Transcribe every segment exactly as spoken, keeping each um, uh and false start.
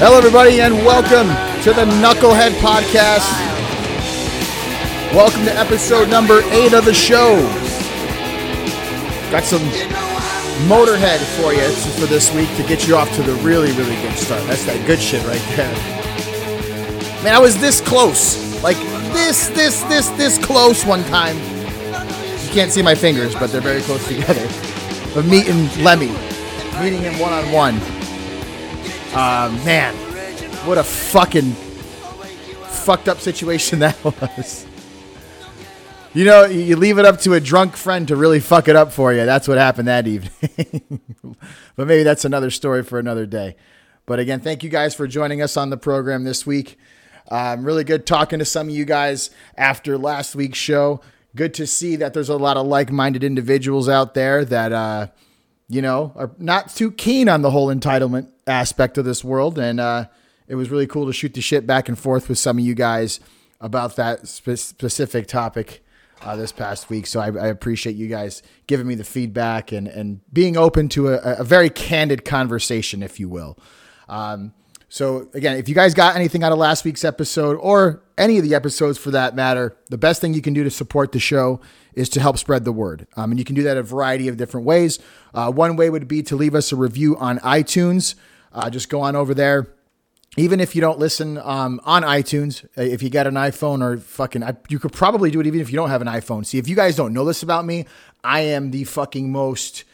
Hello, everybody, and welcome to the Knucklehead Podcast. Welcome to episode number eight of the show. Got some Motorhead for you for this week to get you off to the really, really good start. That's that good shit right there. Man, I was this close. Like, this, this, this, this close one time. You can't see my fingers, but they're very close together. Of meeting Lemmy. Meeting him one-on-one. Uh, man, what a fucking fucked up situation that was. You know, you leave it up to a drunk friend to really fuck it up for you. That's what happened that evening. But maybe that's another story for another day. But again, thank you guys for joining us on the program this week. Um, really good talking to some of you guys after last week's show. Good to see that there's a lot of like-minded individuals out there that, uh, you know, are not too keen on the whole entitlement aspect of this world. And uh, it was really cool to shoot the shit back and forth with some of you guys about that spe- specific topic uh, this past week. So I, I appreciate you guys giving me the feedback and, and being open to a, a very candid conversation, if you will. Um, so again, if you guys got anything out of last week's episode or any of the episodes for that matter, the best thing you can do to support the show is to help spread the word. Um, and you can do that a variety of different ways. Uh, one way would be to leave us a review on iTunes. Uh, just go on over there. Even if you don't listen um, on iTunes, if you got an iPhone or fucking, I, you could probably do it even if you don't have an iPhone. See, if you guys don't know this about me, I am the fucking most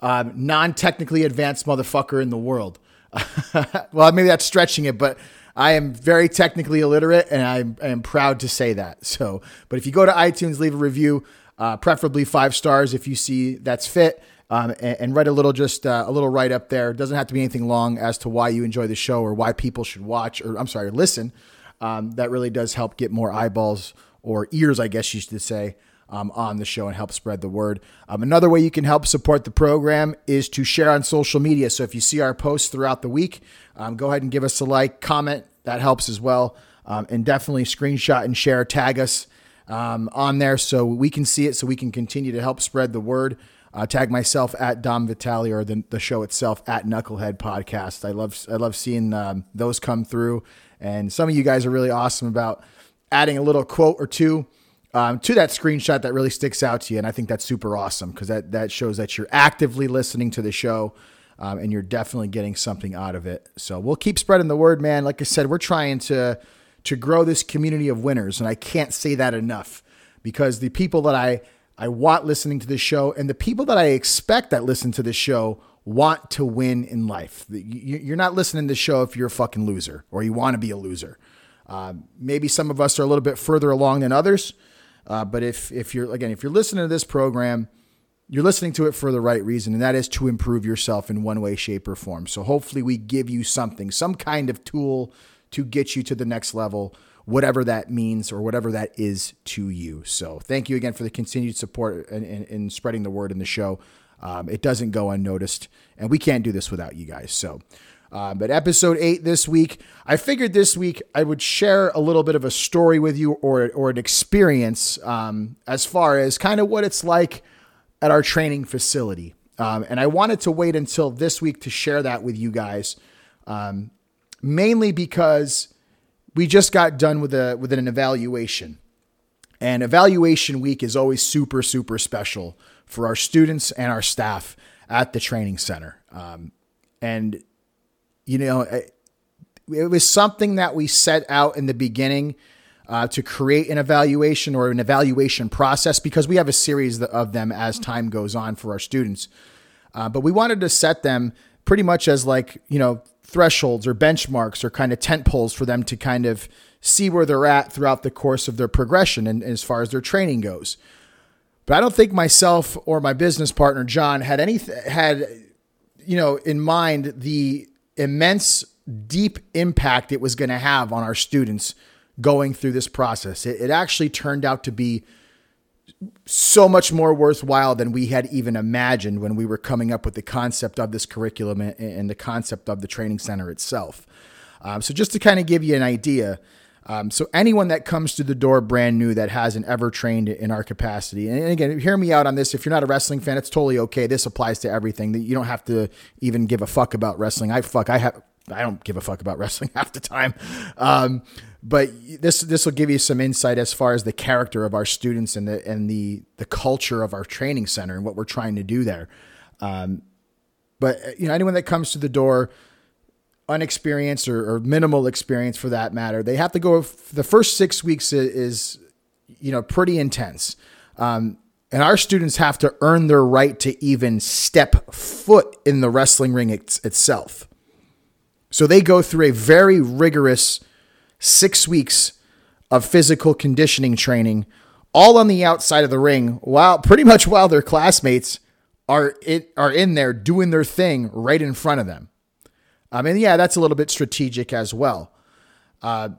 um, non-technically advanced motherfucker in the world. Well, maybe that's stretching it, but I am very technically illiterate, and I'm, I am proud to say that. So, but if you go to iTunes, leave a review, uh, preferably five stars if you see that's fit. Um, and, and write a little, just uh, a little write up there. It doesn't have to be anything long as to why you enjoy the show or why people should watch or I'm sorry, listen. Um, that really does help get more eyeballs or ears, I guess you should say, um, on the show and help spread the word. Um, another way you can help support the program is to share on social media. So if you see our posts throughout the week, um, go ahead and give us a like, comment. That helps as well. Um, and definitely screenshot and share, tag us um, on there so we can see it, so we can continue to help spread the word. Uh, tag myself at Dom Vitali or the, the show itself at Knucklehead Podcast. I love I love seeing um, those come through. And some of you guys are really awesome about adding a little quote or two um, to that screenshot that really sticks out to you. And I think that's super awesome because that, that shows that you're actively listening to the show um, and you're definitely getting something out of it. So we'll keep spreading the word, man. Like I said, we're trying to to grow this community of winners. And I can't say that enough because the people that I I want listening to this show, and the people that I expect that listen to this show want to win in life. You're not listening to the show if you're a fucking loser or you want to be a loser. Uh, maybe some of us are a little bit further along than others, uh, but if if you're again if you're listening to this program, you're listening to it for the right reason, and that is to improve yourself in one way, shape, or form. So hopefully, we give you something, some kind of tool to get you to the next level, whatever that means or whatever that is to you. So thank you again for the continued support and in, in, in spreading the word in the show. Um, it doesn't go unnoticed, and we can't do this without you guys. So, uh, but episode eight this week, I figured this week I would share a little bit of a story with you or, or an experience um, as far as kind of what it's like at our training facility. Um, and I wanted to wait until this week to share that with you guys, um, mainly because we just got done with a with an evaluation, and evaluation week is always super, super special for our students and our staff at the training center. Um, and, you know, it, it was something that we set out in the beginning uh, to create an evaluation or an evaluation process because we have a series of them as time goes on for our students. Uh, but we wanted to set them pretty much as like, you know, thresholds or benchmarks or kind of tent poles for them to kind of see where they're at throughout the course of their progression and, and as far as their training goes. But I don't think myself or my business partner, John, had any, had, you know, in mind the immense deep impact it was going to have on our students going through this process. It, it actually turned out to be so much more worthwhile than we had even imagined when we were coming up with the concept of this curriculum and, and the concept of the training center itself. Um, so just to kind of give you an idea, um, so anyone that comes through the door brand new that hasn't ever trained in our capacity, and again, hear me out on this. If you're not a wrestling fan, it's totally okay. This applies to everything. That you don't have to even give a fuck about wrestling. I fuck, I have, I don't give a fuck about wrestling half the time. Um, but this, this will give you some insight as far as the character of our students and the, and the, the culture of our training center and what we're trying to do there. Um, but you know, anyone that comes to the door, unexperienced or, or minimal experience for that matter, they have to go. The first six weeks is, is, you know, pretty intense. Um, And our students have to earn their right to even step foot in the wrestling ring it, itself. So they go through a very rigorous six weeks of physical conditioning training, all on the outside of the ring, while pretty much while their classmates are it are in there doing their thing right in front of them. I mean, yeah, that's a little bit strategic as well. Uh,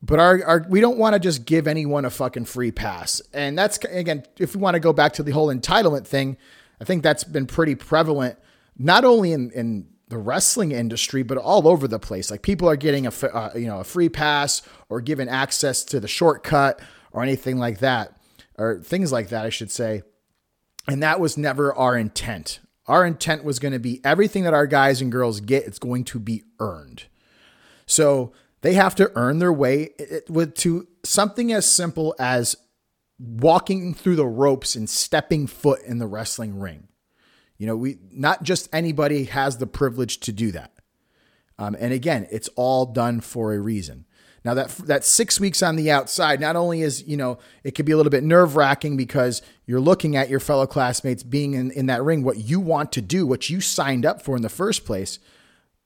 But our, our we don't want to just give anyone a fucking free pass. And that's, again, if we want to go back to the whole entitlement thing, I think that's been pretty prevalent, not only in, in the wrestling industry, but all over the place. Like people are getting a, uh, you know, a free pass or given access to the shortcut or anything like that, or things like that, I should say. And that was never our intent. Our intent was going to be everything that our guys and girls get, it's going to be earned. So they have to earn their way to something as simple as walking through the ropes and stepping foot in the wrestling ring. You know, we not just anybody has the privilege to do that. Um, and again, it's all done for a reason. Now that that six weeks on the outside, not only is, you know, it could be a little bit nerve wracking because you're looking at your fellow classmates being in, in that ring, what you want to do, what you signed up for in the first place.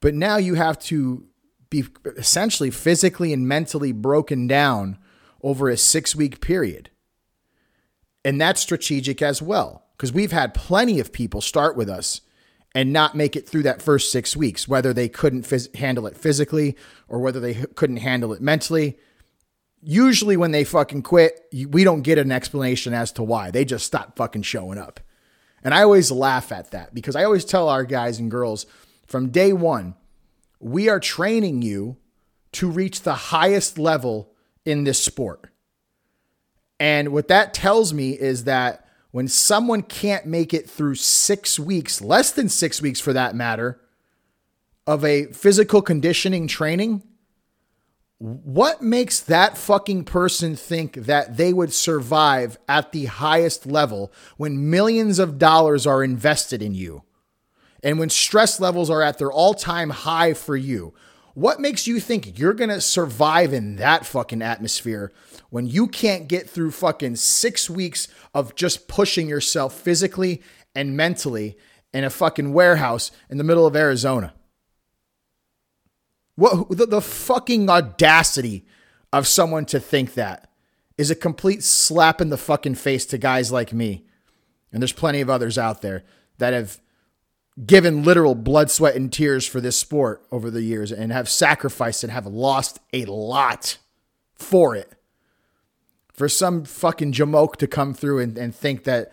But now you have to be essentially physically and mentally broken down over a six week period. And that's strategic as well, because we've had plenty of people start with us and not make it through that first six weeks, whether they couldn't phys- handle it physically or whether they h- couldn't handle it mentally. Usually when they fucking quit, you, we don't get an explanation as to why. They just stop fucking showing up. And I always laugh at that because I always tell our guys and girls from day one, we are training you to reach the highest level in this sport. And what that tells me is that when someone can't make it through six weeks, less than six weeks for that matter, of a physical conditioning training, what makes that fucking person think that they would survive at the highest level when millions of dollars are invested in you? And when stress levels are at their all-time high for you, what makes you think you're going to survive in that fucking atmosphere when you can't get through fucking six weeks of just pushing yourself physically and mentally in a fucking warehouse in the middle of Arizona? What the, the fucking audacity of someone to think that is a complete slap in the fucking face to guys like me. And there's plenty of others out there that have given literal blood, sweat, and tears for this sport over the years and have sacrificed and have lost a lot for it. For some fucking jamoke to come through and, and think that,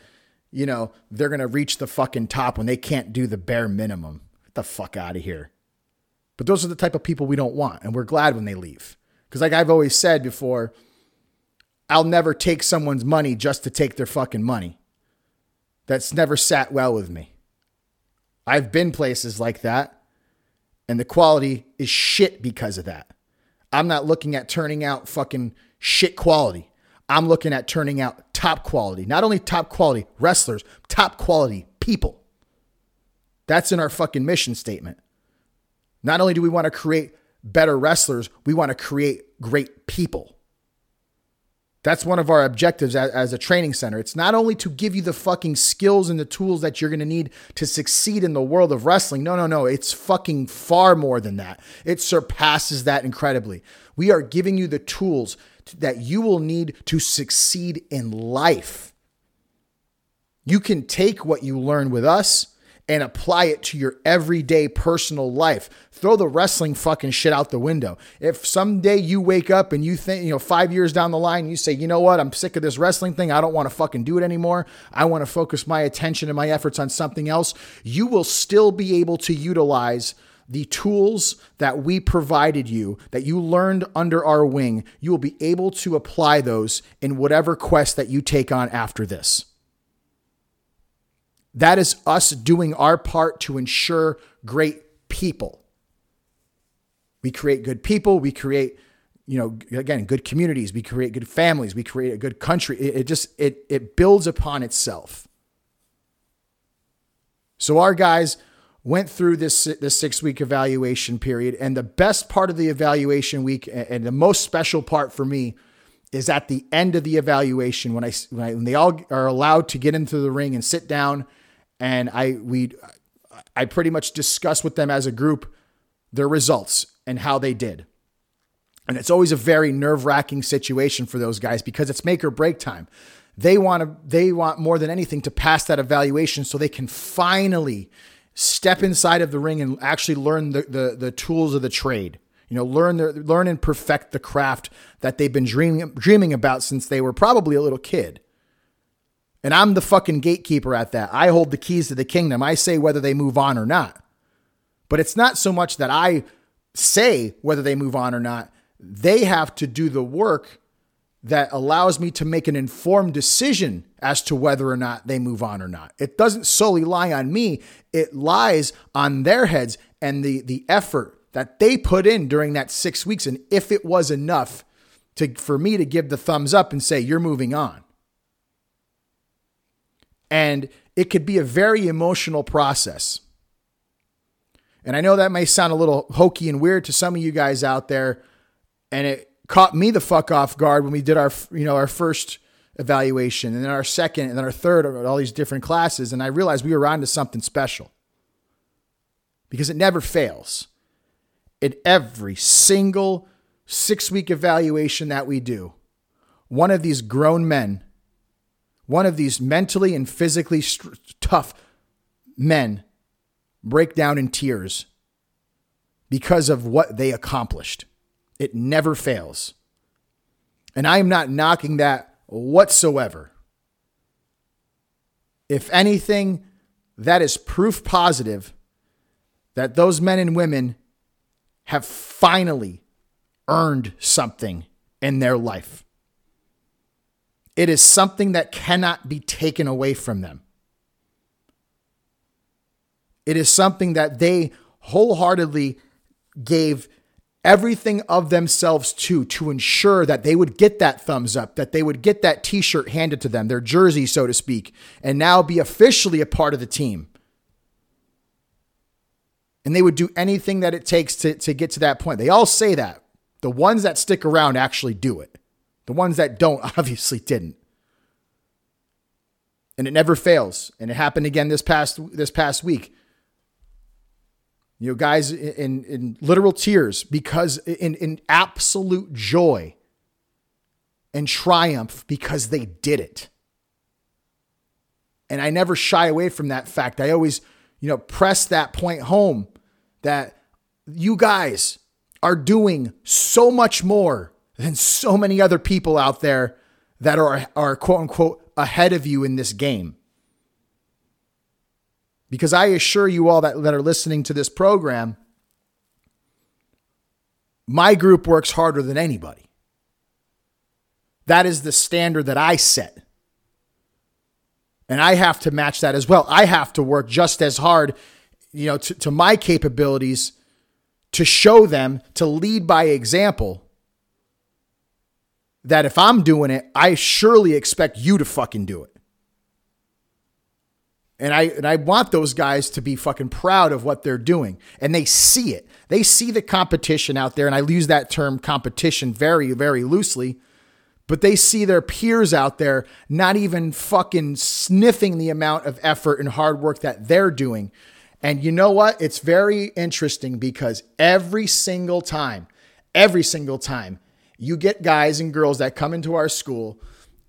you know, they're going to reach the fucking top when they can't do the bare minimum. Get the fuck out of here. But those are the type of people we don't want, and we're glad when they leave. Because like I've always said before, I'll never take someone's money just to take their fucking money. That's never sat well with me. I've been places like that, and the quality is shit because of that. I'm not looking at turning out fucking shit quality. I'm looking at turning out top quality. Not only top quality wrestlers, top quality people. That's in our fucking mission statement. Not only do we want to create better wrestlers, we want to create great people. That's one of our objectives as a training center. It's not only to give you the fucking skills and the tools that you're going to need to succeed in the world of wrestling. No, no, no. It's fucking far more than that. It surpasses that incredibly. We are giving you the tools that you will need to succeed in life. You can take what you learn with us and apply it to your everyday personal life. Throw the wrestling fucking shit out the window. If someday you wake up and you think, you know, five years down the line, you say, you know what, I'm sick of this wrestling thing. I don't want to fucking do it anymore. I want to focus my attention and my efforts on something else. You will still be able to utilize the tools that we provided you, that you learned under our wing. You will be able to apply those in whatever quest that you take on after this. That is us doing our part to ensure great people. We create good people. We create, you know, again, good communities. We create good families. We create a good country. It, it just, it, it builds upon itself. So our guys went through this, this six week evaluation period. And the best part of the evaluation week, and the most special part for me, is at the end of the evaluation, when I, when I, when they all are allowed to get into the ring and sit down, and I, we, I pretty much discuss with them as a group their results and how they did. And it's always a very nerve-wracking situation for those guys, because it's make or break time. They want to, they want more than anything to pass that evaluation so they can finally step inside of the ring and actually learn the, the, the tools of the trade. You know, learn their, learn and perfect the craft that they've been dreaming, dreaming about since they were probably a little kid. And I'm the fucking gatekeeper at that. I hold the keys to the kingdom. I say whether they move on or not. But it's not so much that I say whether they move on or not. They have to do the work that allows me to make an informed decision as to whether or not they move on or not. It doesn't solely lie on me. It lies on their heads and the, the effort that they put in during that six weeks. And if it was enough to, for me to give the thumbs up and say, you're moving on. And it could be a very emotional process. And I know that may sound a little hokey and weird to some of you guys out there. And it caught me the fuck off guard when we did our, you know, our first evaluation, and then our second, and then our third, all these different classes. And I realized we were onto something special, because it never fails. In every single six-week evaluation that we do, one of these grown men, one of these mentally and physically st- tough men break down in tears because of what they accomplished. It never fails. And I am not knocking that whatsoever. If anything, that is proof positive that those men and women have finally earned something in their life. It is something that cannot be taken away from them. It is something that they wholeheartedly gave everything of themselves to, to ensure that they would get that thumbs up, that they would get that t-shirt handed to them, their jersey, so to speak, and now be officially a part of the team. And they would do anything that it takes to, to get to that point. They all say that. The ones that stick around actually do it. The ones that don't obviously didn't. And it never fails. And it happened again this past this past week. You know, guys in, in literal tears, because in, in absolute joy and triumph, because they did it. And I never shy away from that fact. I always, you know, press that point home, that you guys are doing so much more than so many other people out there that are, are quote unquote ahead of you in this game. Because I assure you all that, that are listening to this program, my group works harder than anybody. That is the standard that I set. And I have to match that as well. I have to work just as hard, you know, to, to my capabilities, to show them, to lead by example, that if I'm doing it, I surely expect you to fucking do it. And I, and I want those guys to be fucking proud of what they're doing. And they see it. They see the competition out there. And I use that term competition very, very loosely. But they see their peers out there not even fucking sniffing the amount of effort and hard work that they're doing. And you know what? It's very interesting, because every single time, every single time you get guys and girls that come into our school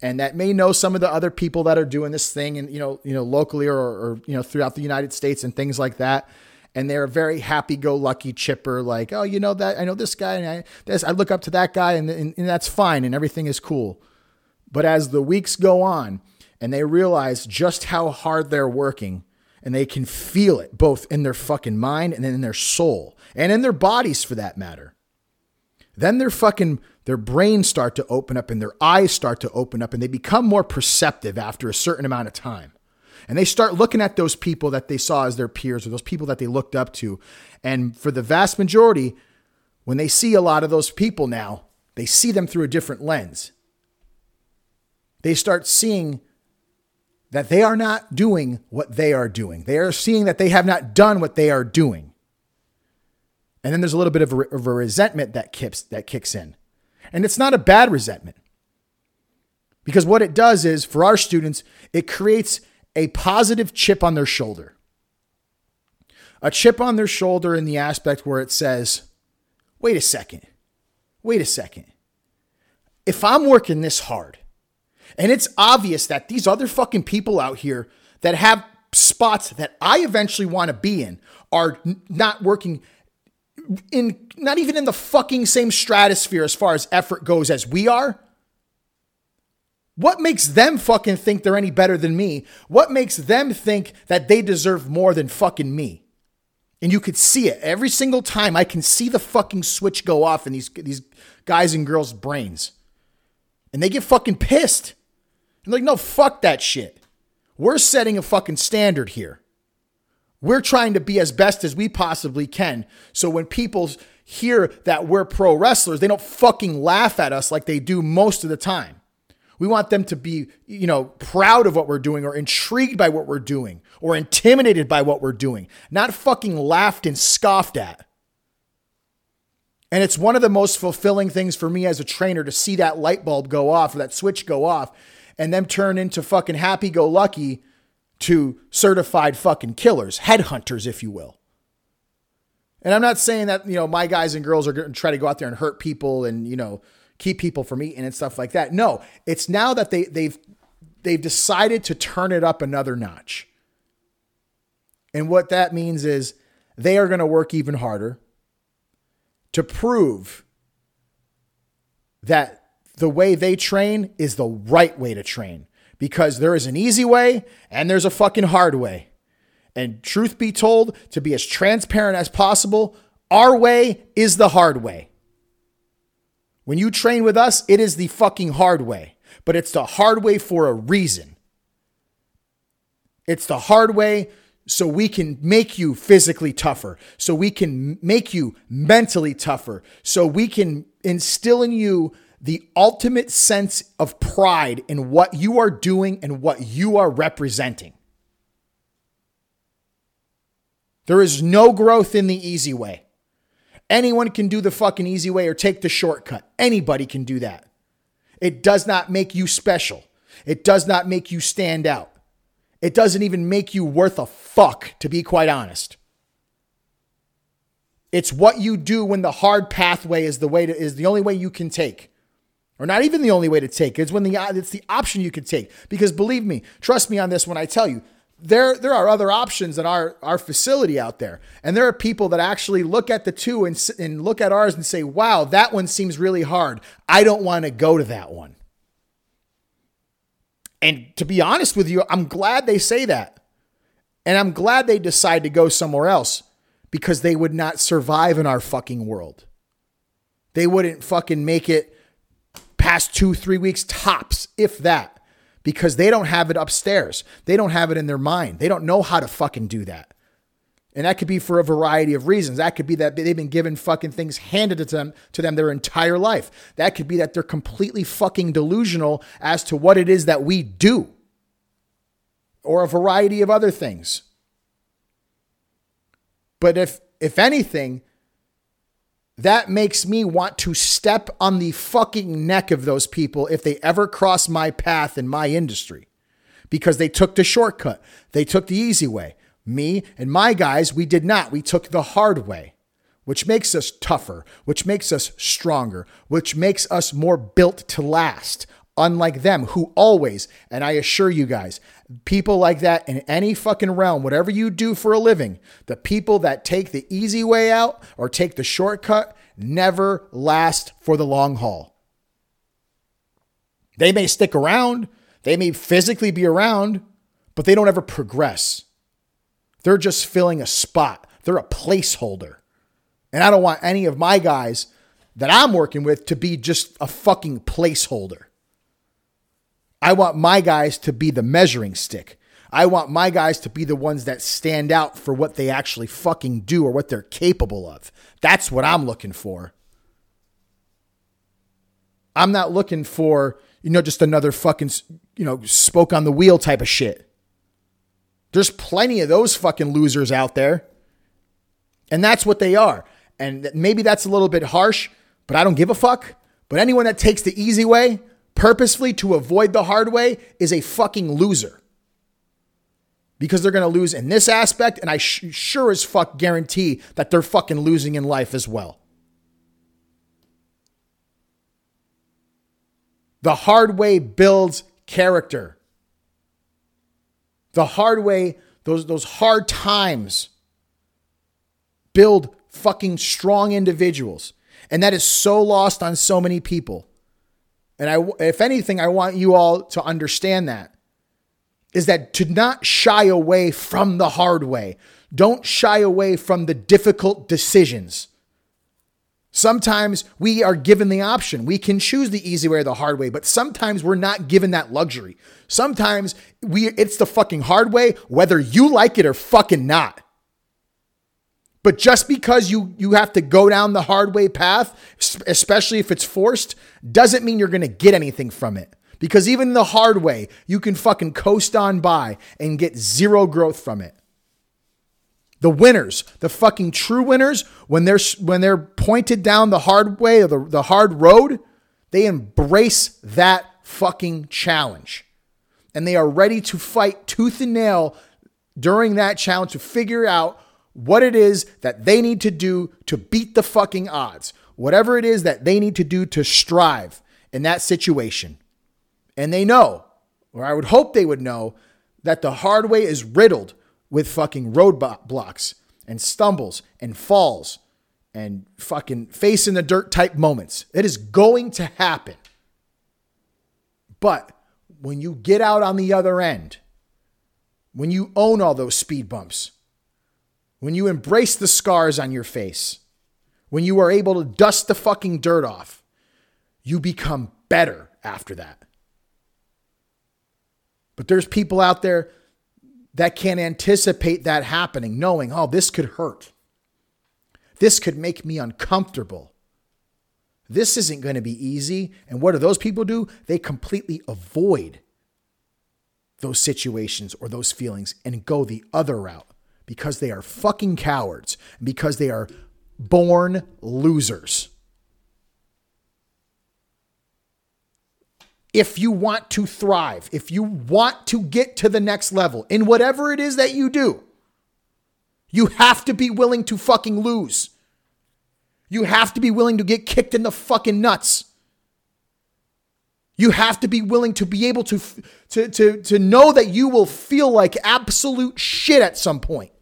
and that may know some of the other people that are doing this thing, and, you know, you know, locally or, or, you know, throughout the United States and things like that. And they're a very happy-go-lucky chipper, like, oh, you know that, I know this guy, and I this, I look up to that guy, and, and, and that's fine, and everything is cool. But as the weeks go on, and they realize just how hard they're working, and they can feel it, both in their fucking mind, and in their soul, and in their bodies, for that matter, then their fucking, their brains start to open up, and their eyes start to open up, and they become more perceptive after a certain amount of time. And they start looking at those people that they saw as their peers, or those people that they looked up to. And for the vast majority, when they see a lot of those people now, they see them through a different lens. They start seeing that they are not doing what they are doing. They are seeing that they have not done what they are doing. And then there's a little bit of a, of a resentment that kicks, that kicks in. And it's not a bad resentment, because what it does is, for our students, it creates a positive chip on their shoulder, a chip on their shoulder in the aspect where it says, wait a second, wait a second. If I'm working this hard, and it's obvious that these other fucking people out here that have spots that I eventually want to be in are not working in, not even in the fucking same stratosphere as far as effort goes as we are. What makes them fucking think they're any better than me? What makes them think that they deserve more than fucking me? And you could see it every single time. I can see the fucking switch go off in these, these guys and girls' brains. And they get fucking pissed. And like, no, fuck that shit. We're setting a fucking standard here. We're trying to be as best as we possibly can. So when people hear that we're pro wrestlers, they don't fucking laugh at us like they do most of the time. We want them to be, you know, proud of what we're doing, or intrigued by what we're doing, or intimidated by what we're doing, not fucking laughed and scoffed at. And it's one of the most fulfilling things for me as a trainer to see that light bulb go off, or that switch go off, and them turn into fucking happy-go-lucky to certified fucking killers, headhunters, if you will. And I'm not saying that, you know, my guys and girls are going to try to go out there and hurt people and, you know, keep people from eating and stuff like that. No, it's now that they, they've, they've decided to turn it up another notch. And what that means is they are going to work even harder to prove that the way they train is the right way to train, because there is an easy way and there's a fucking hard way. And truth be told, to be as transparent as possible, our way is the hard way. When you train with us, it is the fucking hard way, but it's the hard way for a reason. It's the hard way so we can make you physically tougher, so we can make you mentally tougher, so we can instill in you the ultimate sense of pride in what you are doing and what you are representing. There is no growth in the easy way. Anyone can do the fucking easy way or take the shortcut. Anybody can do that. It does not make you special. It does not make you stand out. It doesn't even make you worth a fuck, to be quite honest. It's what you do when the hard pathway is the way to, is the only way you can take. Or not even the only way to take. It's when the it's the option you can take. Because believe me, trust me on this when I tell you, There there are other options in our, our facility out there. And there are people that actually look at the two and, and look at ours and say, wow, that one seems really hard. I don't want to go to that one. And to be honest with you, I'm glad they say that. And I'm glad they decide to go somewhere else, because they would not survive in our fucking world. They wouldn't fucking make it past two, three weeks tops, if that. Because they don't have it upstairs. They don't have it in their mind. They don't know how to fucking do that. And that could be for a variety of reasons. That could be that they've been given fucking things handed to them, to them their entire life. That could be that they're completely fucking delusional as to what it is that we do. Or a variety of other things. But if, if anything, that makes me want to step on the fucking neck of those people if they ever cross my path in my industry, because they took the shortcut. They took the easy way. Me and my guys, we did not. We took the hard way, which makes us tougher, which makes us stronger, which makes us more built to last unlike them, who always, and I assure you guys, people like that in any fucking realm, whatever you do for a living, the people that take the easy way out or take the shortcut never last for the long haul. They may stick around, they may physically be around, but they don't ever progress. They're just filling a spot. They're a placeholder. And I don't want any of my guys that I'm working with to be just a fucking placeholder. I want my guys to be the measuring stick. I want my guys to be the ones that stand out for what they actually fucking do or what they're capable of. That's what I'm looking for. I'm not looking for, you know, just another fucking, you know, spoke on the wheel type of shit. There's plenty of those fucking losers out there. And that's what they are. And maybe that's a little bit harsh, but I don't give a fuck. But anyone that takes the easy way purposefully to avoid the hard way is a fucking loser. Because they're going to lose in this aspect. And I sh- sure as fuck guarantee that they're fucking losing in life as well. The hard way builds character. The hard way, those, those hard times build fucking strong individuals. And that is so lost on so many people. And I, if anything, I want you all to understand that is that to not shy away from the hard way. Don't shy away from the difficult decisions. Sometimes we are given the option. We can choose the easy way or the hard way, but sometimes we're not given that luxury. Sometimes we it's the fucking hard way, whether you like it or fucking not. But just because you, you have to go down the hard way path, especially if it's forced, doesn't mean you're going to get anything from it. Because even the hard way, you can fucking coast on by and get zero growth from it. The winners, the fucking true winners, when they're when they're pointed down the hard way or the, the hard road, they embrace that fucking challenge. And they are ready to fight tooth and nail during that challenge to figure out what it is that they need to do to beat the fucking odds. Whatever it is that they need to do to strive in that situation. And they know, or I would hope they would know, that the hard way is riddled with fucking roadblocks and stumbles and falls and fucking face in the dirt type moments. It is going to happen. But when you get out on the other end, when you own all those speed bumps, when you embrace the scars on your face, when you are able to dust the fucking dirt off, you become better after that. But there's people out there that can anticipate that happening, knowing, oh, this could hurt. This could make me uncomfortable. This isn't going to be easy. And what do those people do? They completely avoid those situations or those feelings and go the other route because they are fucking cowards, because they are born losers. If you want to thrive, if you want to get to the next level in whatever it is that you do, you have to be willing to fucking lose. You have to be willing to get kicked in the fucking nuts. You have to be willing to be able to, to, to, to know that you will feel like absolute shit at some point.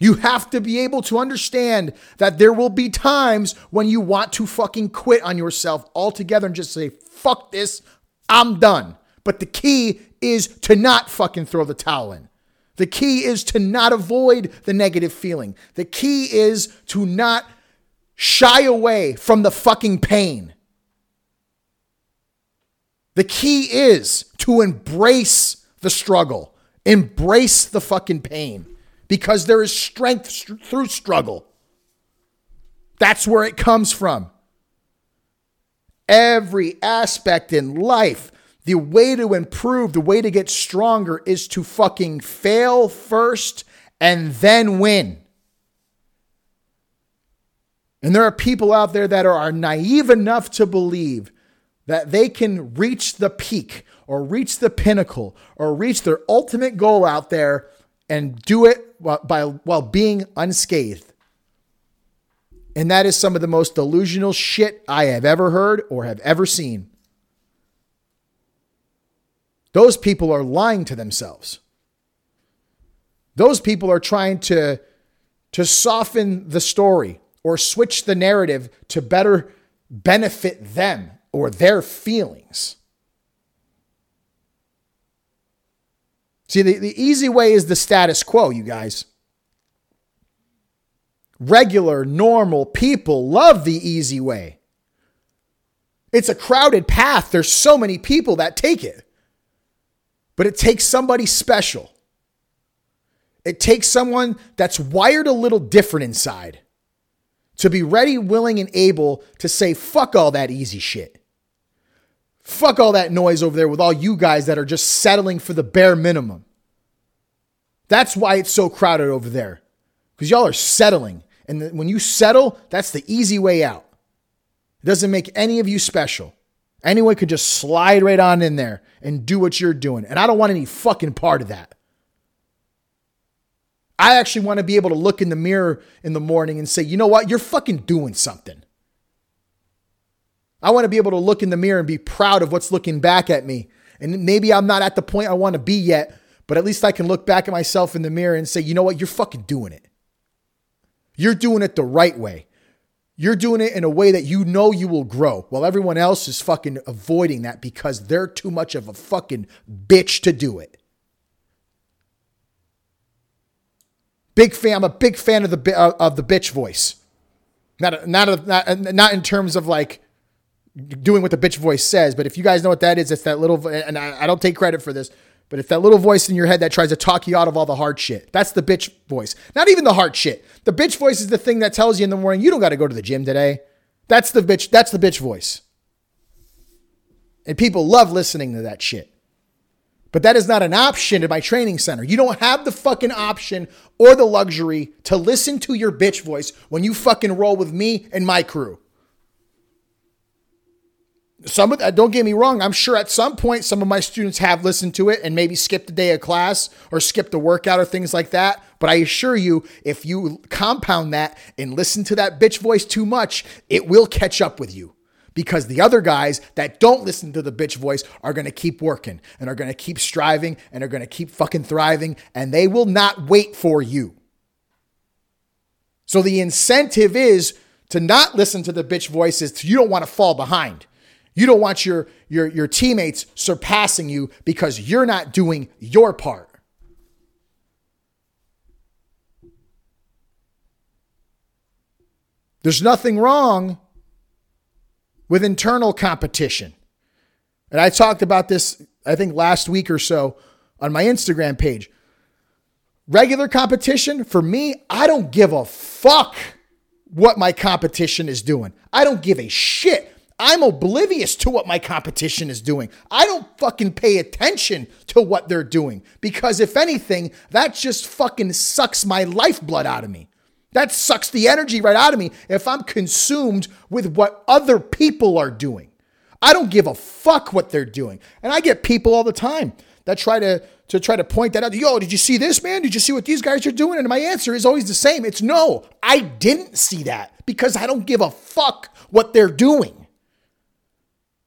You have to be able to understand that there will be times when you want to fucking quit on yourself altogether and just say, fuck this, I'm done. But the key is to not fucking throw the towel in. The key is to not avoid the negative feeling. The key is to not shy away from the fucking pain. The key is to embrace the struggle, embrace the fucking pain. Because there is strength st- through struggle. That's where it comes from. Every aspect in life, the way to improve, the way to get stronger is to fucking fail first and then win. And there are people out there that are, are naive enough to believe that they can reach the peak or reach the pinnacle or reach their ultimate goal out there and do it while, by, while being unscathed. And that is some of the most delusional shit I have ever heard or have ever seen. Those people are lying to themselves. Those people are trying to, to soften the story or switch the narrative to better benefit them or their feelings. See, the, the easy way is the status quo, you guys. Regular, normal people love the easy way. It's a crowded path. There's so many people that take it. But it takes somebody special. It takes someone that's wired a little different inside to be ready, willing, and able to say, fuck all that easy shit. Fuck all that noise over there with all you guys that are just settling for the bare minimum. That's why it's so crowded over there. Because y'all are settling. And the, when you settle, that's the easy way out. It doesn't make any of you special. Anyone could just slide right on in there and do what you're doing. And I don't want any fucking part of that. I actually want to be able to look in the mirror in the morning and say, you know what? You're fucking doing something. I want to be able to look in the mirror and be proud of what's looking back at me. And maybe I'm not at the point I want to be yet, but at least I can look back at myself in the mirror and say, you know what? You're fucking doing it. You're doing it the right way. You're doing it in a way that you know you will grow, while everyone else is fucking avoiding that because they're too much of a fucking bitch to do it. Big fan. I'm a big fan of the uh, of the bitch voice. Not not a, not not in terms of like doing what the bitch voice says, but if you guys know what that is, it's that little. And I, I don't take credit for this, but it's that little voice in your head that tries to talk you out of all the hard shit. That's the bitch voice. Not even the hard shit. The bitch voice is the thing that tells you in the morning you don't got to go to the gym today. That's the bitch. That's the bitch voice. And people love listening to that shit. But that is not an option at my training center. You don't have the fucking option or the luxury to listen to your bitch voice when you fucking roll with me and my crew. Some of that, don't get me wrong. I'm sure at some point some of my students have listened to it and maybe skipped a day of class or skipped a workout or things like that. But I assure you, if you compound that and listen to that bitch voice too much, it will catch up with you. Because the other guys that don't listen to the bitch voice are going to keep working and are going to keep striving and are going to keep fucking thriving, and they will not wait for you. So the incentive is to not listen to the bitch voice is you don't want to fall behind. You don't want your, your, your teammates surpassing you because you're not doing your part. There's nothing wrong with internal competition. And I talked about this, I think last week or so on my Instagram page. Regular competition, for me, I don't give a fuck what my competition is doing. I don't give a shit. I'm oblivious to what my competition is doing. I don't fucking pay attention to what they're doing because if anything, that just fucking sucks my lifeblood out of me. That sucks the energy right out of me if I'm consumed with what other people are doing. I don't give a fuck what they're doing. And I get people all the time that try to, to try to point that out. Yo, did you see this, man? Did you see what these guys are doing? And my answer is always the same. It's no, I didn't see that because I don't give a fuck what they're doing.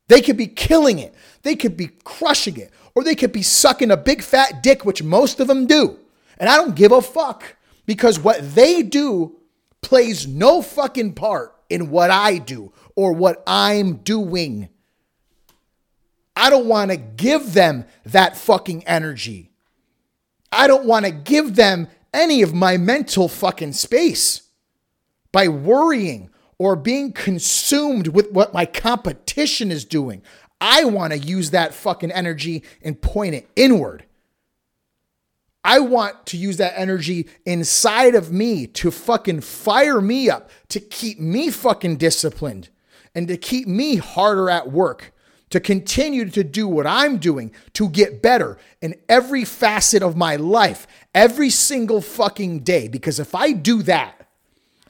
They could be killing it. They could be crushing it. Or they could be sucking a big fat dick, which most of them do. And I don't give a fuck. Because what they do plays no fucking part in what I do or what I'm doing. I don't want to give them that fucking energy. I don't want to give them any of my mental fucking space by worrying or being consumed with what my competition is doing. I want to use that fucking energy and point it inward. I want to use that energy inside of me to fucking fire me up, to keep me fucking disciplined and to keep me harder at work, to continue to do what I'm doing, to get better in every facet of my life, every single fucking day. Because if I do that,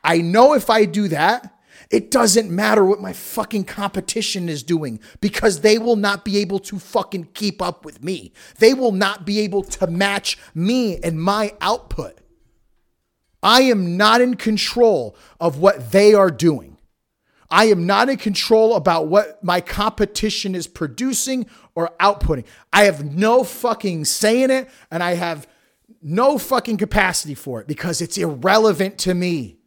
I know if I do that, it doesn't matter what my fucking competition is doing because they will not be able to fucking keep up with me. They will not be able to match me and my output. I am not in control of what they are doing. I am not in control about what my competition is producing or outputting. I have no fucking say in it, and I have no fucking capacity for it because it's irrelevant to me.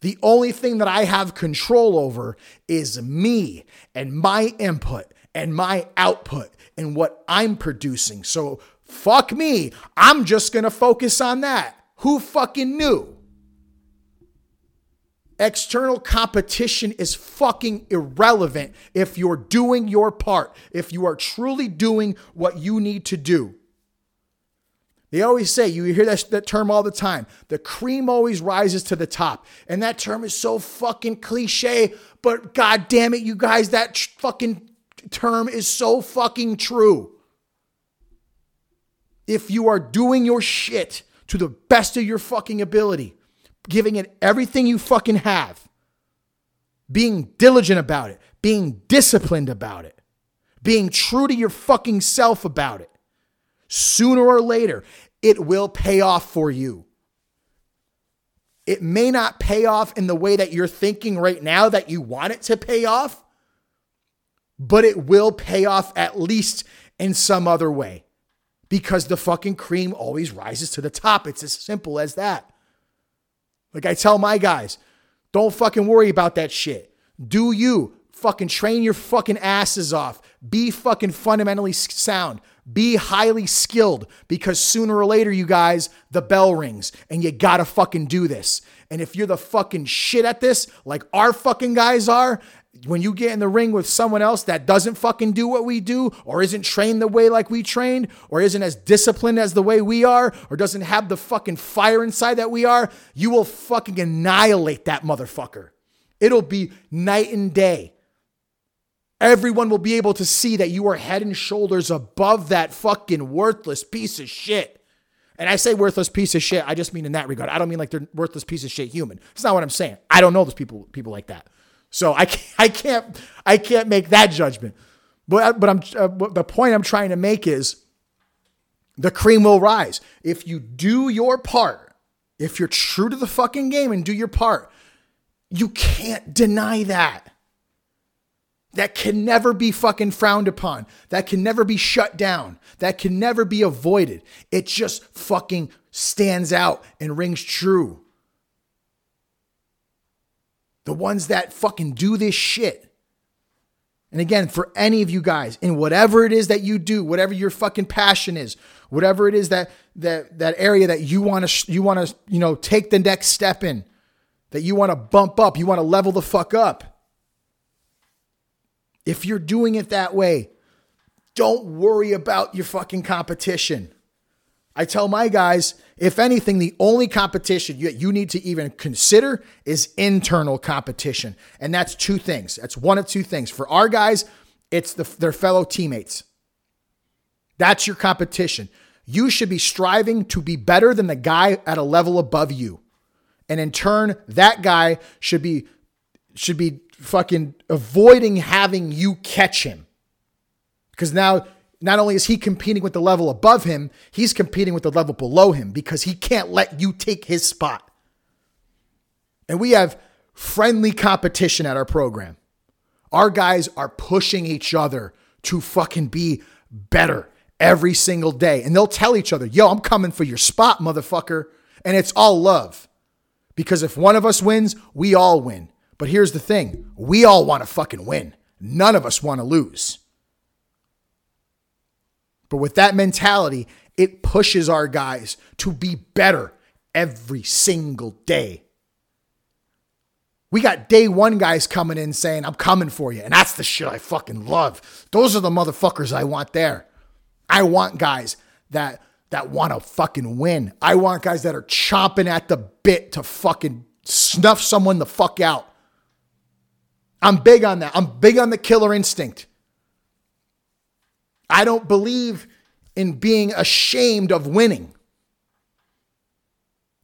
The only thing that I have control over is me and my input and my output and what I'm producing. So fuck me. I'm just going to focus on that. Who fucking knew? External competition is fucking irrelevant if you're doing your part, if you are truly doing what you need to do. They always say, you hear that, that term all the time, the cream always rises to the top. And that term is so fucking cliche, but God damn it, you guys, that tr- fucking term is so fucking true. If you are doing your shit to the best of your fucking ability, giving it everything you fucking have, being diligent about it, being disciplined about it, being true to your fucking self about it, sooner or later, it will pay off for you. It may not pay off in the way that you're thinking right now that you want it to pay off, but it will pay off at least in some other way because the fucking cream always rises to the top. It's as simple as that. Like I tell my guys, don't fucking worry about that shit. Do you fucking train your fucking asses off. Be fucking fundamentally sound. Be highly skilled because sooner or later, you guys, the bell rings and you gotta fucking do this. And if you're the fucking shit at this, like our fucking guys are, when you get in the ring with someone else that doesn't fucking do what we do or isn't trained the way like we trained or isn't as disciplined as the way we are or doesn't have the fucking fire inside that we are, you will fucking annihilate that motherfucker. It'll be night and day. Everyone will be able to see that you are head and shoulders above that fucking worthless piece of shit. And I say worthless piece of shit, I just mean in that regard. I don't mean like they're worthless piece of shit human. That's not what I'm saying. I don't know those people people like that. So I can't, I can't, I can't make that judgment. But but I'm uh, but the point I'm trying to make is the cream will rise. If you do your part, if you're true to the fucking game and do your part, you can't deny that. That can never be fucking frowned upon. That can never be shut down. That can never be avoided. It just fucking stands out and rings true. The ones that fucking do this shit. And again, for any of you guys, in whatever it is that you do, whatever your fucking passion is, whatever it is that that that area that you want to you want to, you know, take the next step in, that you want to bump up, you want to level the fuck up. If you're doing it that way, don't worry about your fucking competition. I tell my guys, if anything, the only competition you, you need to even consider is internal competition. And that's two things. That's one of two things. For our guys, it's the, their fellow teammates. That's your competition. You should be striving to be better than the guy at a level above you. And in turn, that guy should be should be fucking avoiding having you catch him. Because now, not only is he competing with the level above him, he's competing with the level below him because he can't let you take his spot. And we have friendly competition at our program. Our guys are pushing each other to fucking be better every single day. And they'll tell each other, yo, I'm coming for your spot, motherfucker. And it's all love. Because if one of us wins, we all win. But here's the thing. We all want to fucking win. None of us want to lose. But with that mentality, it pushes our guys to be better every single day. We got day one guys coming in saying, I'm coming for you. And that's the shit I fucking love. Those are the motherfuckers I want there. I want guys that that want to fucking win. I want guys that are chomping at the bit to fucking snuff someone the fuck out. I'm big on that. I'm big on the killer instinct. I don't believe in being ashamed of winning.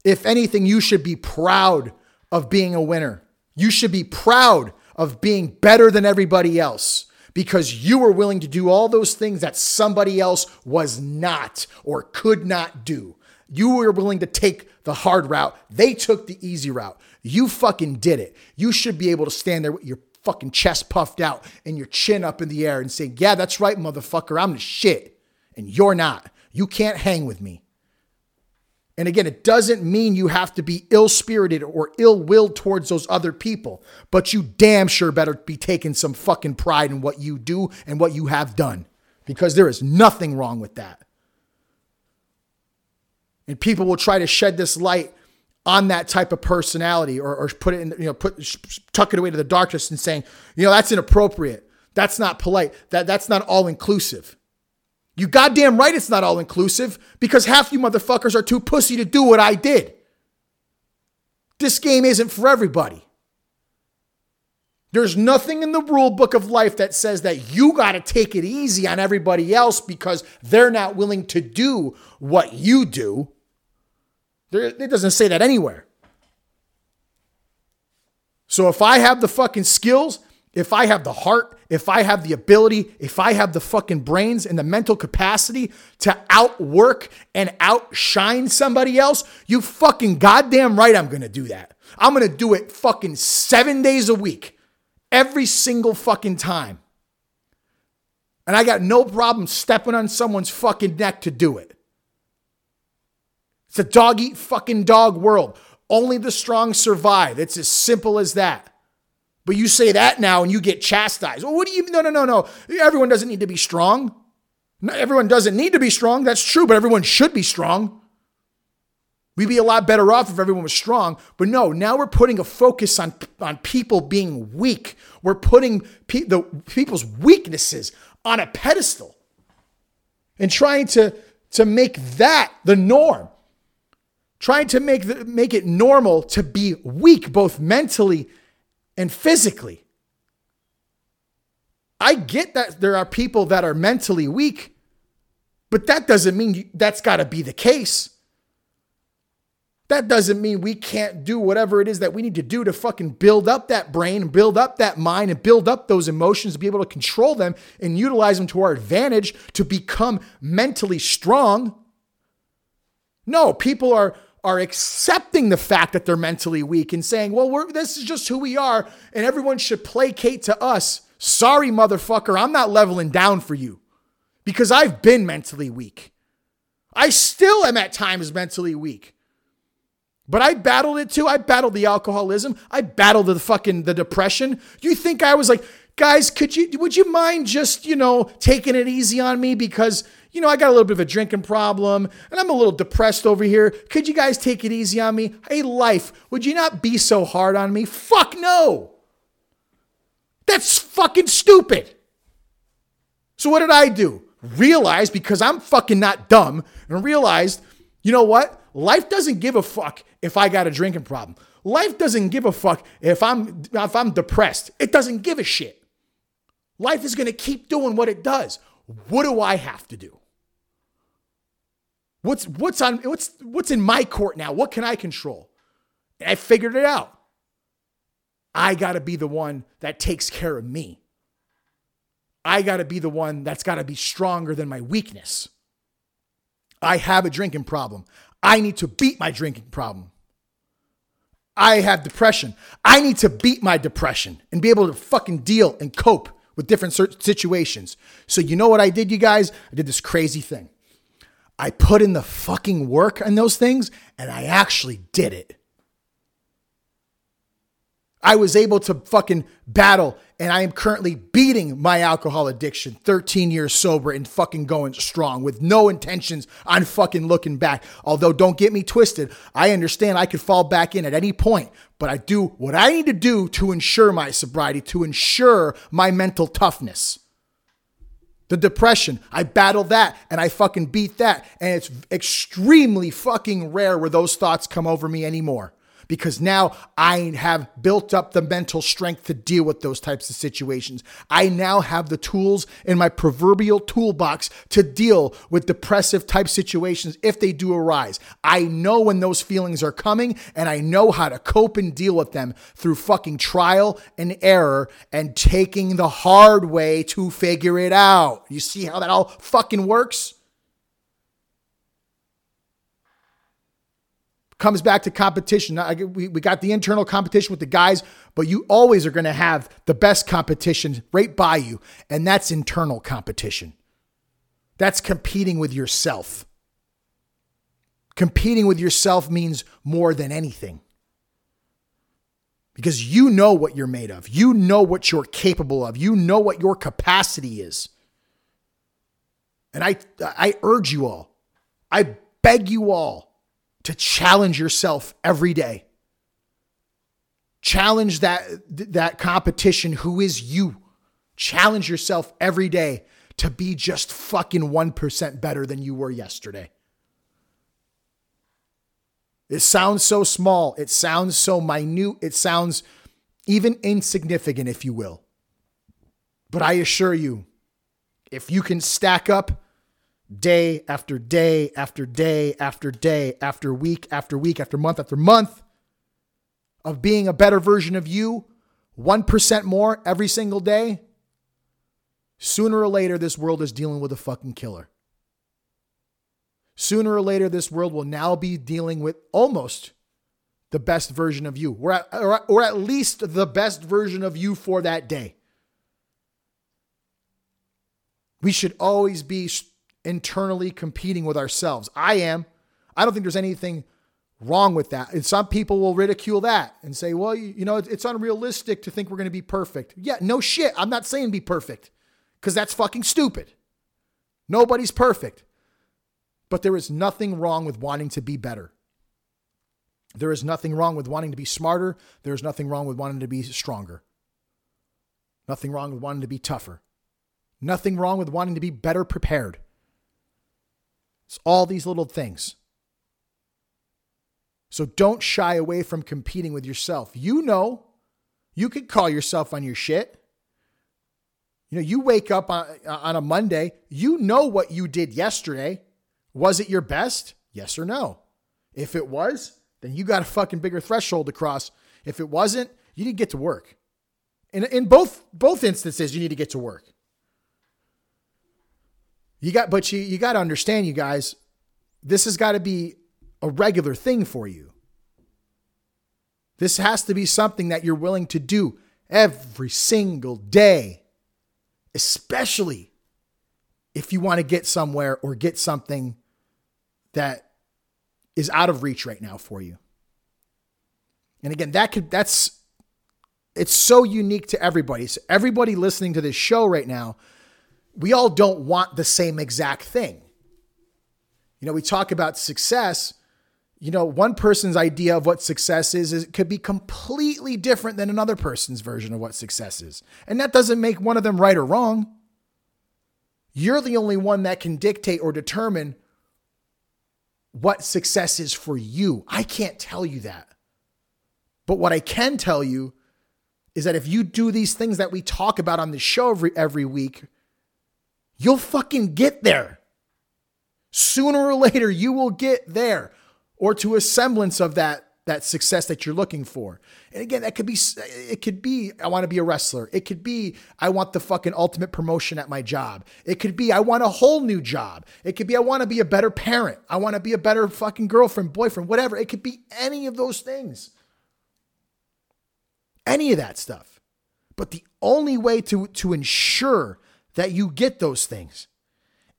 If anything, you should be proud of being a winner. You should be proud of being better than everybody else because you were willing to do all those things that somebody else was not or could not do. You were willing to take the hard route. They took the easy route. You fucking did it. You should be able to stand there with your fucking chest puffed out and your chin up in the air and say, yeah, that's right, motherfucker. I'm the shit. And you're not. You can't hang with me. And again, it doesn't mean you have to be ill-spirited or ill-willed towards those other people, but you damn sure better be taking some fucking pride in what you do and what you have done, because there is nothing wrong with that. And people will try to shed this light on that type of personality, or, or put it in, you know, put tuck it away to the darkness and saying, you know, that's inappropriate. That's not polite. That that's not all-inclusive. You goddamn right it's not all-inclusive, because half you motherfuckers are too pussy to do what I did. This game isn't for everybody. There's nothing in the rule book of life that says that you got to take it easy on everybody else because they're not willing to do what you do. There, it doesn't say that anywhere. So if I have the fucking skills, if I have the heart, if I have the ability, if I have the fucking brains and the mental capacity to outwork and outshine somebody else, you fucking goddamn right I'm going to do that. I'm going to do it fucking seven days a week, every single fucking time. And I got no problem stepping on someone's fucking neck to do it. It's a dog eat fucking dog world. Only the strong survive. It's as simple as that. But you say that now and you get chastised. Well, what do you, no, no, no, no. Everyone doesn't need to be strong. Not everyone doesn't need to be strong. That's true, but everyone should be strong. We'd be a lot better off if everyone was strong. But no, now we're putting a focus on, on people being weak. We're putting pe- the people's weaknesses on a pedestal and trying to, to make that the norm. Trying to make the, make it normal to be weak, both mentally and physically. I get that there are people that are mentally weak, but that doesn't mean you, that's got to be the case. That doesn't mean we can't do whatever it is that we need to do to fucking build up that brain, and build up that mind, and build up those emotions to be able to control them and utilize them to our advantage to become mentally strong. No, people are are accepting the fact that they're mentally weak and saying, well, we're, this is just who we are and everyone should placate to us. Sorry, motherfucker, I'm not leveling down for you because I've been mentally weak. I still am at times mentally weak, but I battled it too. I battled the alcoholism. I battled the fucking, the depression. You think I was like, guys, could you, would you mind just, you know, taking it easy on me because, you know, I got a little bit of a drinking problem and I'm a little depressed over here. Could you guys take it easy on me? Hey, life, would you not be so hard on me? Fuck no. That's fucking stupid. So what did I do? Realize, because I'm fucking not dumb, and realized, you know what? Life doesn't give a fuck if I got a drinking problem. Life doesn't give a fuck if I'm if I'm depressed. It doesn't give a shit. Life is going to keep doing what it does. What do I have to do? What's what's on what's what's in my court now? What can I control? And I figured it out. I got to be the one that takes care of me. I got to be the one that's got to be stronger than my weakness. I have a drinking problem. I need to beat my drinking problem. I have depression. I need to beat my depression and be able to fucking deal and cope with different situations. So you know what I did, you guys? I did this crazy thing. I put in the fucking work on those things, and I actually did it. I was able to fucking battle, and I am currently beating my alcohol addiction, thirteen years sober and fucking going strong with no intentions on fucking looking back. Although don't get me twisted, I understand I could fall back in at any point, but I do what I need to do to ensure my sobriety, to ensure my mental toughness. The depression, I battled that and I fucking beat that. And it's extremely fucking rare where those thoughts come over me anymore, because now I have built up the mental strength to deal with those types of situations. I now have the tools in my proverbial toolbox to deal with depressive type situations if they do arise. I know when those feelings are coming, and I know how to cope and deal with them through fucking trial and error and taking the hard way to figure it out. You see how that all fucking works? comes back to competition. I, we, we got the internal competition with the guys, but you always are going to have the best competition right by you. And that's internal competition. That's competing with yourself. Competing with yourself means more than anything. Because you know what you're made of. You know what you're capable of. You know what your capacity is. And I, I urge you all, I beg you all to challenge yourself every day. Challenge that, that competition who is you. Challenge yourself every day to be just fucking one percent better than you were yesterday. It sounds so small. It sounds so minute. It sounds even insignificant, if you will. But I assure you, if you can stack up day after day after day after day, after week after week, after month after month of being a better version of you, one percent more every single day, sooner or later, this world is dealing with a fucking killer. Sooner or later, this world will now be dealing with almost the best version of you, or at, or, or at least the best version of you for that day. We should always be internally competing with ourselves. I am. I don't think there's anything wrong with that. And some people will ridicule that and say, well, you, you know, it's unrealistic to think we're going to be perfect. Yeah, no shit. I'm not saying be perfect because that's fucking stupid. Nobody's perfect. But there is nothing wrong with wanting to be better. There is nothing wrong with wanting to be smarter. There is nothing wrong with wanting to be stronger. Nothing wrong with wanting to be tougher. Nothing wrong with wanting to be better prepared. It's all these little things. So don't shy away from competing with yourself. You know, you could call yourself on your shit. You know, you wake up on, on a Monday, you know what you did yesterday. Was it your best? Yes or no? If it was, then you got a fucking bigger threshold to cross. If it wasn't, you need to get to work. In, in both both instances, you need to get to work. You got, but you, you got to understand, you guys, this has got to be a regular thing for you. This has to be something that you're willing to do every single day, especially if you want to get somewhere or get something that is out of reach right now for you. And again, that could, that's, it's so unique to everybody. So everybody listening to this show right now, we all don't want the same exact thing. You know, we talk about success, you know, one person's idea of what success is, is it could be completely different than another person's version of what success is. And that doesn't make one of them right or wrong. You're the only one that can dictate or determine what success is for you. I can't tell you that. But what I can tell you is that if you do these things that we talk about on the show every, every week, you'll fucking get there. Sooner or later, you will get there or to a semblance of that, that success that you're looking for. And again, that could be, it could be, I want to be a wrestler. It could be, I want the fucking ultimate promotion at my job. It could be, I want a whole new job. It could be, I want to be a better parent. I want to be a better fucking girlfriend, boyfriend, whatever. It could be any of those things, any of that stuff. But the only way to, to ensure that you get those things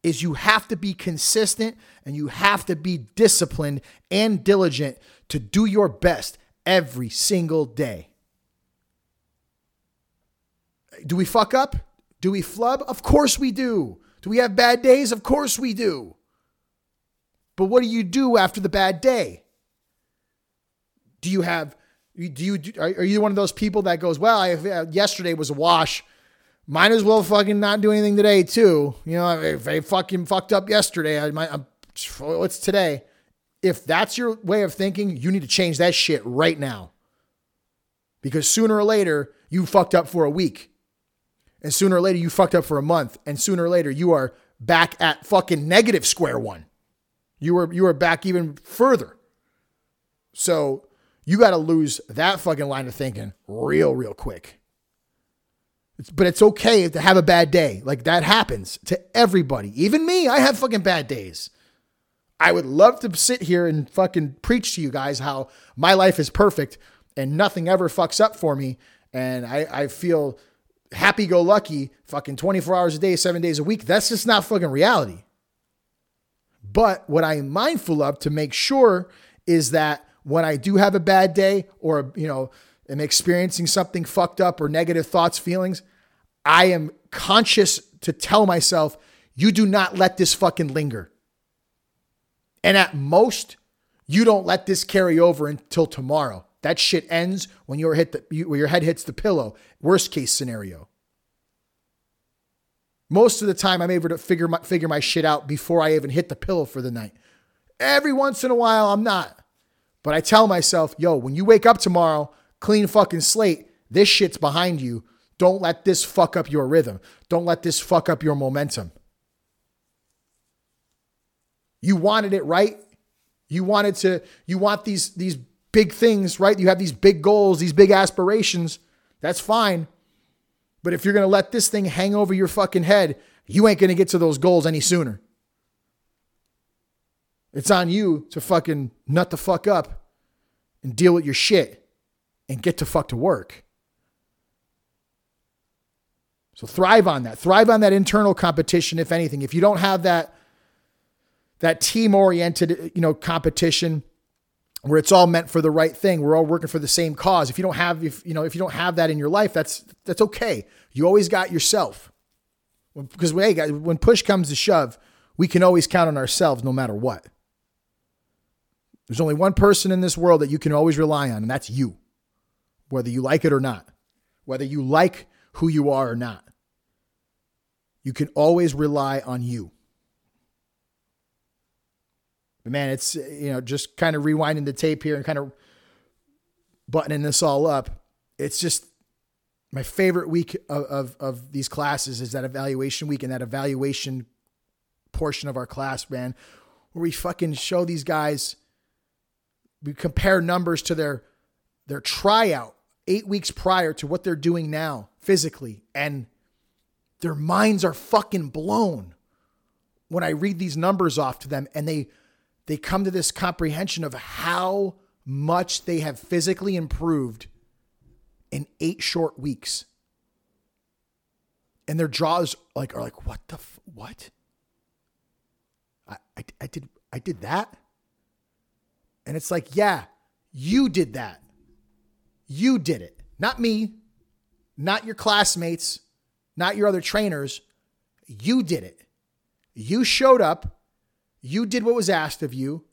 is you have to be consistent and you have to be disciplined and diligent to do your best every single day. Do we fuck up? Do we flub? Of course we do. Do we have bad days? Of course we do. But what do you do after the bad day? Do you have, do you, are you one of those people that goes, well, I, yesterday was a wash. Might as well fucking not do anything today too. You know, if I fucking fucked up yesterday, I might, I'm, what's today? If that's your way of thinking, you need to change that shit right now. Because sooner or later, you fucked up for a week. And sooner or later, you fucked up for a month. And sooner or later, you are back at fucking negative square one. You were, you were back even further. So you got to lose that fucking line of thinking real, real quick. But it's okay to have a bad day. Like that happens to everybody. Even me, I have fucking bad days. I would love to sit here and fucking preach to you guys how my life is perfect and nothing ever fucks up for me. And I, I feel happy-go-lucky fucking twenty-four hours a day, seven days a week. That's just not fucking reality. But what I am mindful of to make sure is that when I do have a bad day or, you know, am experiencing something fucked up or negative thoughts, feelings, I am conscious to tell myself, you do not let this fucking linger. And at most, you don't let this carry over until tomorrow. That shit ends when your hit the, you, when your head hits the pillow. Worst case scenario. Most of the time, I'm able to figure my, figure my shit out before I even hit the pillow for the night. Every once in a while, I'm not. But I tell myself, yo, when you wake up tomorrow, clean fucking slate, this shit's behind you. Don't let this fuck up your rhythm. Don't let this fuck up your momentum. You wanted it, right? You wanted to, you want these, these big things, right? You have these big goals, these big aspirations. That's fine. But if you're going to let this thing hang over your fucking head, you ain't going to get to those goals any sooner. It's on you to fucking nut the fuck up and deal with your shit and get the fuck to work. So thrive on that. Thrive on that internal competition, if anything. If you don't have that, that team-oriented, you know, competition where it's all meant for the right thing, we're all working for the same cause. If you don't have, if you know, if you don't have that in your life, that's, that's okay. You always got yourself. Because hey, guys, when push comes to shove, we can always count on ourselves no matter what. There's only one person in this world that you can always rely on, and that's you, whether you like it or not, whether you like who you are or not. You can always rely on you. But man, it's, you know, just kind of rewinding the tape here and kind of buttoning this all up. It's just my favorite week of, of, of these classes is that evaluation week and that evaluation portion of our class, man, where we fucking show these guys, we compare numbers to their, their tryout eight weeks prior to what they're doing now physically. And their minds are fucking blown when I read these numbers off to them and they, they come to this comprehension of how much they have physically improved in eight short weeks. And their jaws like are like, what the, f- what? I, I, I did, I did that. And it's like, yeah, you did that. You did it. Not me, not your classmates, not your other trainers. You did it. You showed up. You did what was asked of you.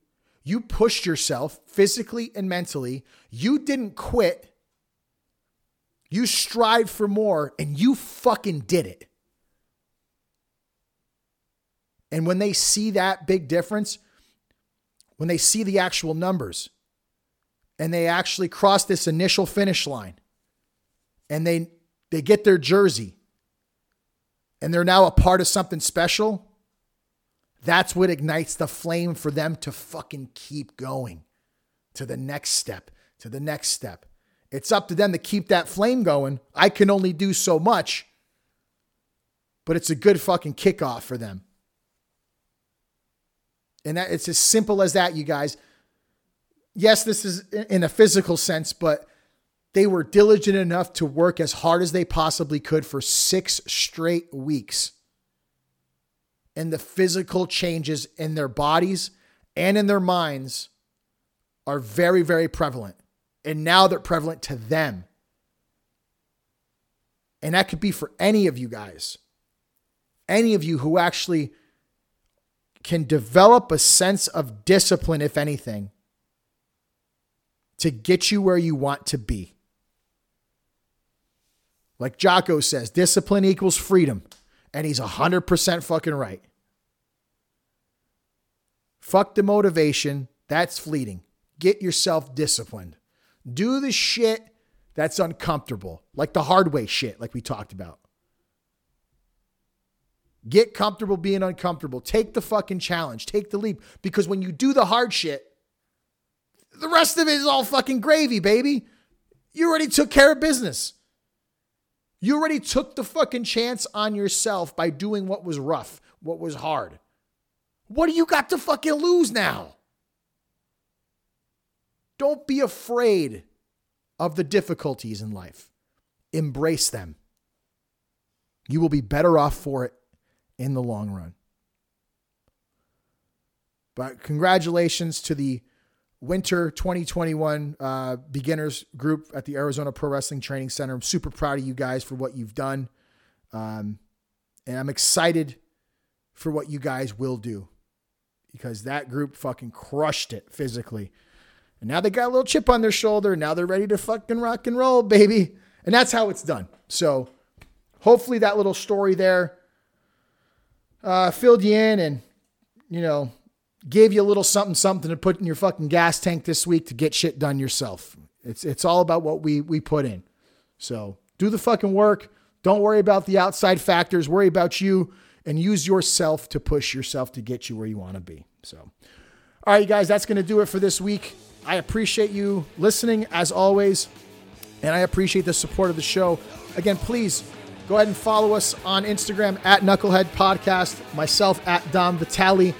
You pushed yourself physically and mentally. You didn't quit. You strived for more and you fucking did it. And when they see that big difference, when they see the actual numbers and they actually cross this initial finish line and they, they get their jersey and they're now a part of something special, that's what ignites the flame for them to fucking keep going to the next step, to the next step. It's up to them to keep that flame going. I can only do so much, but it's a good fucking kickoff for them. And that, it's as simple as that, you guys. Yes, this is in a physical sense, but they were diligent enough to work as hard as they possibly could for six straight weeks. And the physical changes in their bodies and in their minds are very, very prevalent. And now they're prevalent to them. And that could be for any of you guys. Any of you who actually can develop a sense of discipline, if anything, to get you where you want to be. Like Jocko says, discipline equals freedom. And he's one hundred percent fucking right. Fuck the motivation. That's fleeting. Get yourself disciplined. Do the shit that's uncomfortable. Like the hard way shit, like we talked about. Get comfortable being uncomfortable. Take the fucking challenge. Take the leap. Because when you do the hard shit, the rest of it is all fucking gravy, baby. You already took care of business. You already took the fucking chance on yourself by doing what was rough, what was hard, What do you got to fucking lose now? Don't be afraid of the difficulties in life. Embrace them. You will be better off for it in the long run. But congratulations to the Winter twenty twenty-one uh, beginners group at the Arizona Pro Wrestling Training Center. I'm super proud of you guys for what you've done. Um, and I'm excited for what you guys will do, because that group fucking crushed it physically. And now they got a little chip on their shoulder. Now they're ready to fucking rock and roll, baby. And that's how it's done. So hopefully that little story there uh, filled you in and, you know, gave you a little something, something to put in your fucking gas tank this week to get shit done yourself. It's, it's all about what we, we put in. So do the fucking work. Don't worry about the outside factors. Worry about you and use yourself to push yourself to get you where you want to be. So, all right, you guys, that's going to do it for this week. I appreciate you listening as always, and I appreciate the support of the show. Again, please go ahead and follow us on Instagram at Knucklehead Podcast, myself at Dom Vitali.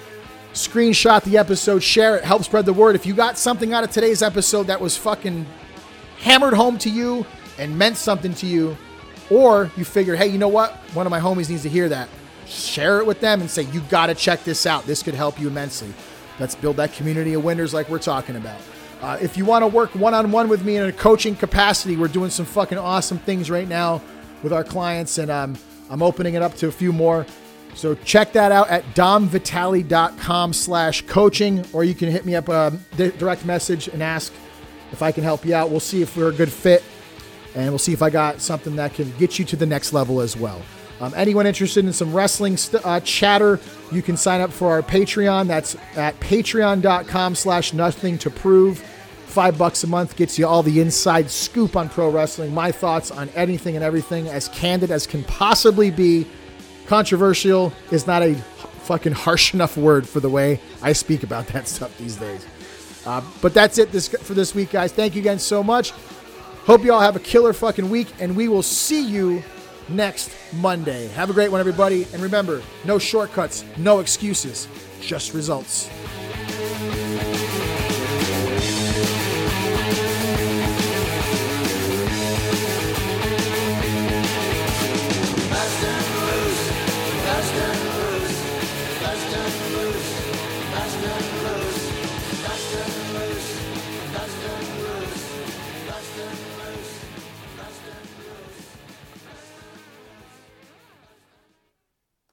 Screenshot the episode, share it, help spread the word. If you got something out of today's episode that was fucking hammered home to you and meant something to you, or you figured, hey, you know what? One of my homies needs to hear that. Share it with them and say, you got to check this out. This could help you immensely. Let's build that community of winners like we're talking about. Uh, if you want to work one-on-one with me in a coaching capacity, we're doing some fucking awesome things right now with our clients, and um, I'm opening it up to a few more. So check that out at DomVitalli.com slash coaching, or you can hit me up a direct message and ask if I can help you out. We'll see if we're a good fit, and we'll see if I got something that can get you to the next level as well. Um, anyone interested in some wrestling st- uh, chatter, you can sign up for our Patreon. That's at Patreon.com slash Nothing to Prove. Five bucks a month gets you all the inside scoop on pro wrestling, my thoughts on anything and everything, as candid as can possibly be. Controversial is not a fucking harsh enough word for the way I speak about that stuff these days. Uh, but that's it this, for this week, guys. Thank you again so much. Hope you all have a killer fucking week, and we will see you next Monday. Have a great one, everybody. And remember, no shortcuts, no excuses, just results.